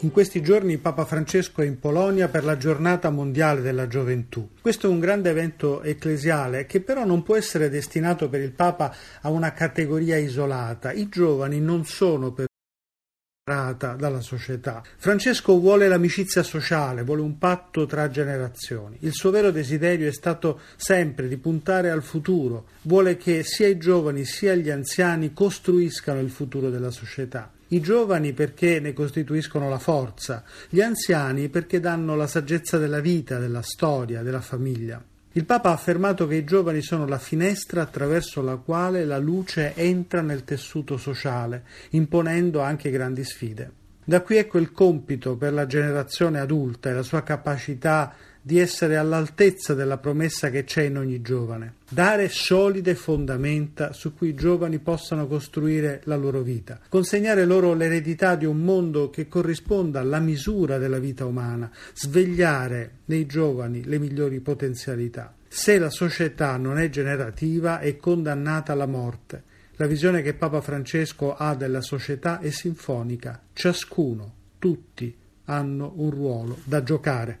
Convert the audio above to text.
In questi giorni Papa Francesco è in Polonia per la Giornata Mondiale della Gioventù. Questo è un grande evento ecclesiale che però non può essere destinato per il Papa a una categoria isolata. I giovani non sono per dalla società. Francesco vuole l'amicizia sociale, vuole un patto tra generazioni. Il suo vero desiderio è stato sempre di puntare al futuro, vuole che sia i giovani sia gli anziani costruiscano il futuro della società. I giovani perché ne costituiscono la forza, gli anziani perché danno la saggezza della vita, della storia, della famiglia. Il Papa ha affermato che i giovani sono la finestra attraverso la quale la luce entra nel tessuto sociale, imponendo anche grandi sfide. Da qui ecco il compito per la generazione adulta e la sua capacità di essere all'altezza della promessa che c'è in ogni giovane. Dare solide fondamenta su cui i giovani possano costruire la loro vita. Consegnare loro l'eredità di un mondo che corrisponda alla misura della vita umana. Svegliare nei giovani le migliori potenzialità. Se la società non è generativa, è condannata alla morte. La visione che Papa Francesco ha della società è sinfonica. Ciascuno, tutti, hanno un ruolo da giocare.